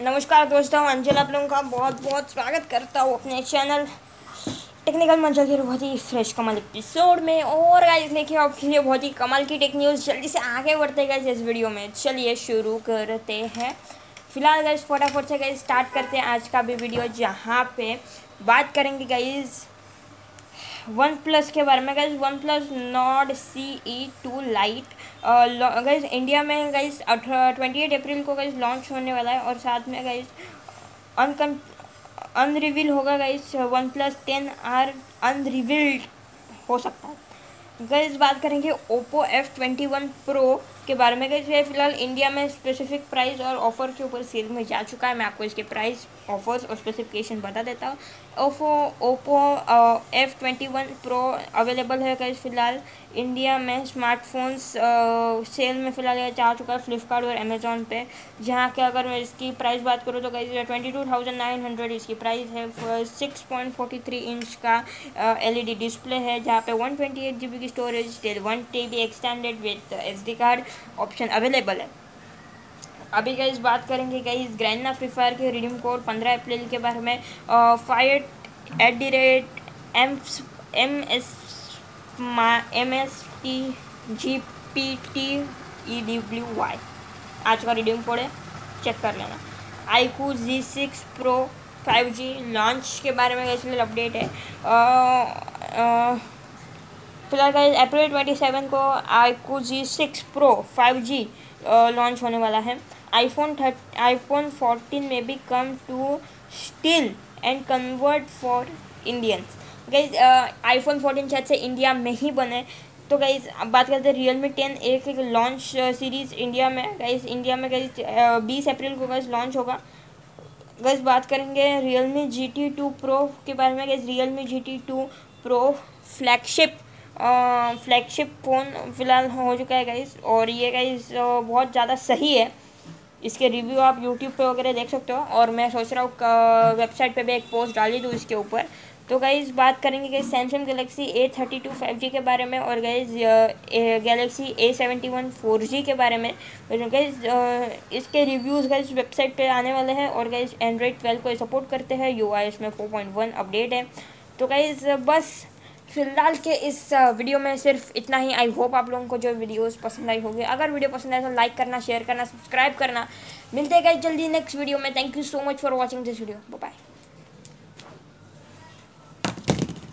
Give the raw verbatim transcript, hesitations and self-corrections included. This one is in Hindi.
नमस्कार दोस्तों, अंजल आप लोगों का बहुत बहुत स्वागत करता हूँ अपने चैनल टेक्निकल मंजल के बहुत ही फ्रेश कमाल एपिसोड में। और गाइस देखिए आपके लिए बहुत ही कमाल की टेक न्यूज़ जल्दी से आगे बढ़ते गए इस वीडियो में। चलिए शुरू करते हैं। फिलहाल गाइस फटाफट से गाइस स्टार्ट करते हैं आज का भी वीडियो, जहाँ पे बात करेंगे गाइस वन प्लस के बारे में। Guys one plus Nord C E two lite guys India में गाइस ट्वेंटी एट अप्रैल को गाइस लॉन्च होने वाला है। और साथ में गाइस अनकम अनरिवील होगा guys one plus ten R unrevealed हो सकता है। गाइस बात करेंगे Oppo F twenty one Pro के बारे में। गाइस ये फिलहाल इंडिया में स्पेसिफिक प्राइस और ऑफर के ऊपर सेल में जा चुका है। मैं आपको इसके प्राइस, ऑफर्स और स्पेसिफिकेशन बता देता हूँ। Oppo Oppo F twenty one Pro available है गाइस फिलहाल इंडिया में। स्मार्टफोन्स सेल में फिलहाल यह जा चुका है फ्लिपकार्ट और अमेजोन पे, जहाँ के अगर मैं इसकी प्राइस बात करूँ तो guys twenty two thousand nine hundred इसकी प्राइस है। Six point forty three inch का एल ई डी डिस्प्ले है, जहाँ पे one twenty eight G B की storage, one T B extended with S D card option available है। अभी गाइस बात करेंगे गाइस ग्रेना फ्री फायर के रिडीम कोड पंद्रह अप्रैल के बारे में। Fire at the rate M M S M S T G P T E W Y आज का रिडीम कोड है, चेक कर लेना। iQOO G six Pro five G launch के बारे में इसलिए अपडेट है। फिलहाल गाइस अप्रैल ट्वेंटी सेवन को iQOO G six Pro five G launch होने वाला है। आईफोन थर्ट आईफोन फोर्टीन में भी कम to steel and convert for Indians. Guys iPhone fourteen शायद से इंडिया में ही बने। तो गाइज बात करते हैं रियलमी टेन एक लॉन्च सीरीज़ इंडिया में। गाइज इंडिया में गाइज बीस अप्रैल को गाइज लॉन्च होगा। गाइज बात करेंगे Realme G T two pro के बारे में। Guys Realme G T two pro flagship flagship phone फ़िलहाल हो चुका है गाइज। और ये गाइज बहुत ज़्यादा सही है, इसके रिव्यू आप यूट्यूब पे वगैरह देख सकते हो। और मैं सोच रहा हूँ वेबसाइट पे भी एक पोस्ट डाली दूँ इसके ऊपर। तो गाइज बात करेंगे guys Samsung Galaxy A thirty two five G के बारे में और guys Galaxy A seventy one four G के बारे में। गाइज इसके रिव्यूज़ गाइज वेबसाइट पे आने वाले हैं। और गाइज एंड्रॉइड ट्वेल्व को सपोर्ट करते हैं, यूआई इसमें फोर पॉइंट वन अपडेट है। तो गाइज बस फिलहाल के इस वीडियो में सिर्फ इतना ही। आई होप आप लोगों को जो वीडियोस पसंद आई होगी। अगर वीडियो पसंद आए तो लाइक करना, शेयर करना, सब्सक्राइब करना। मिलते हैं गाइस जल्दी नेक्स्ट वीडियो में। Thank you so much for watching this video. Bye bye.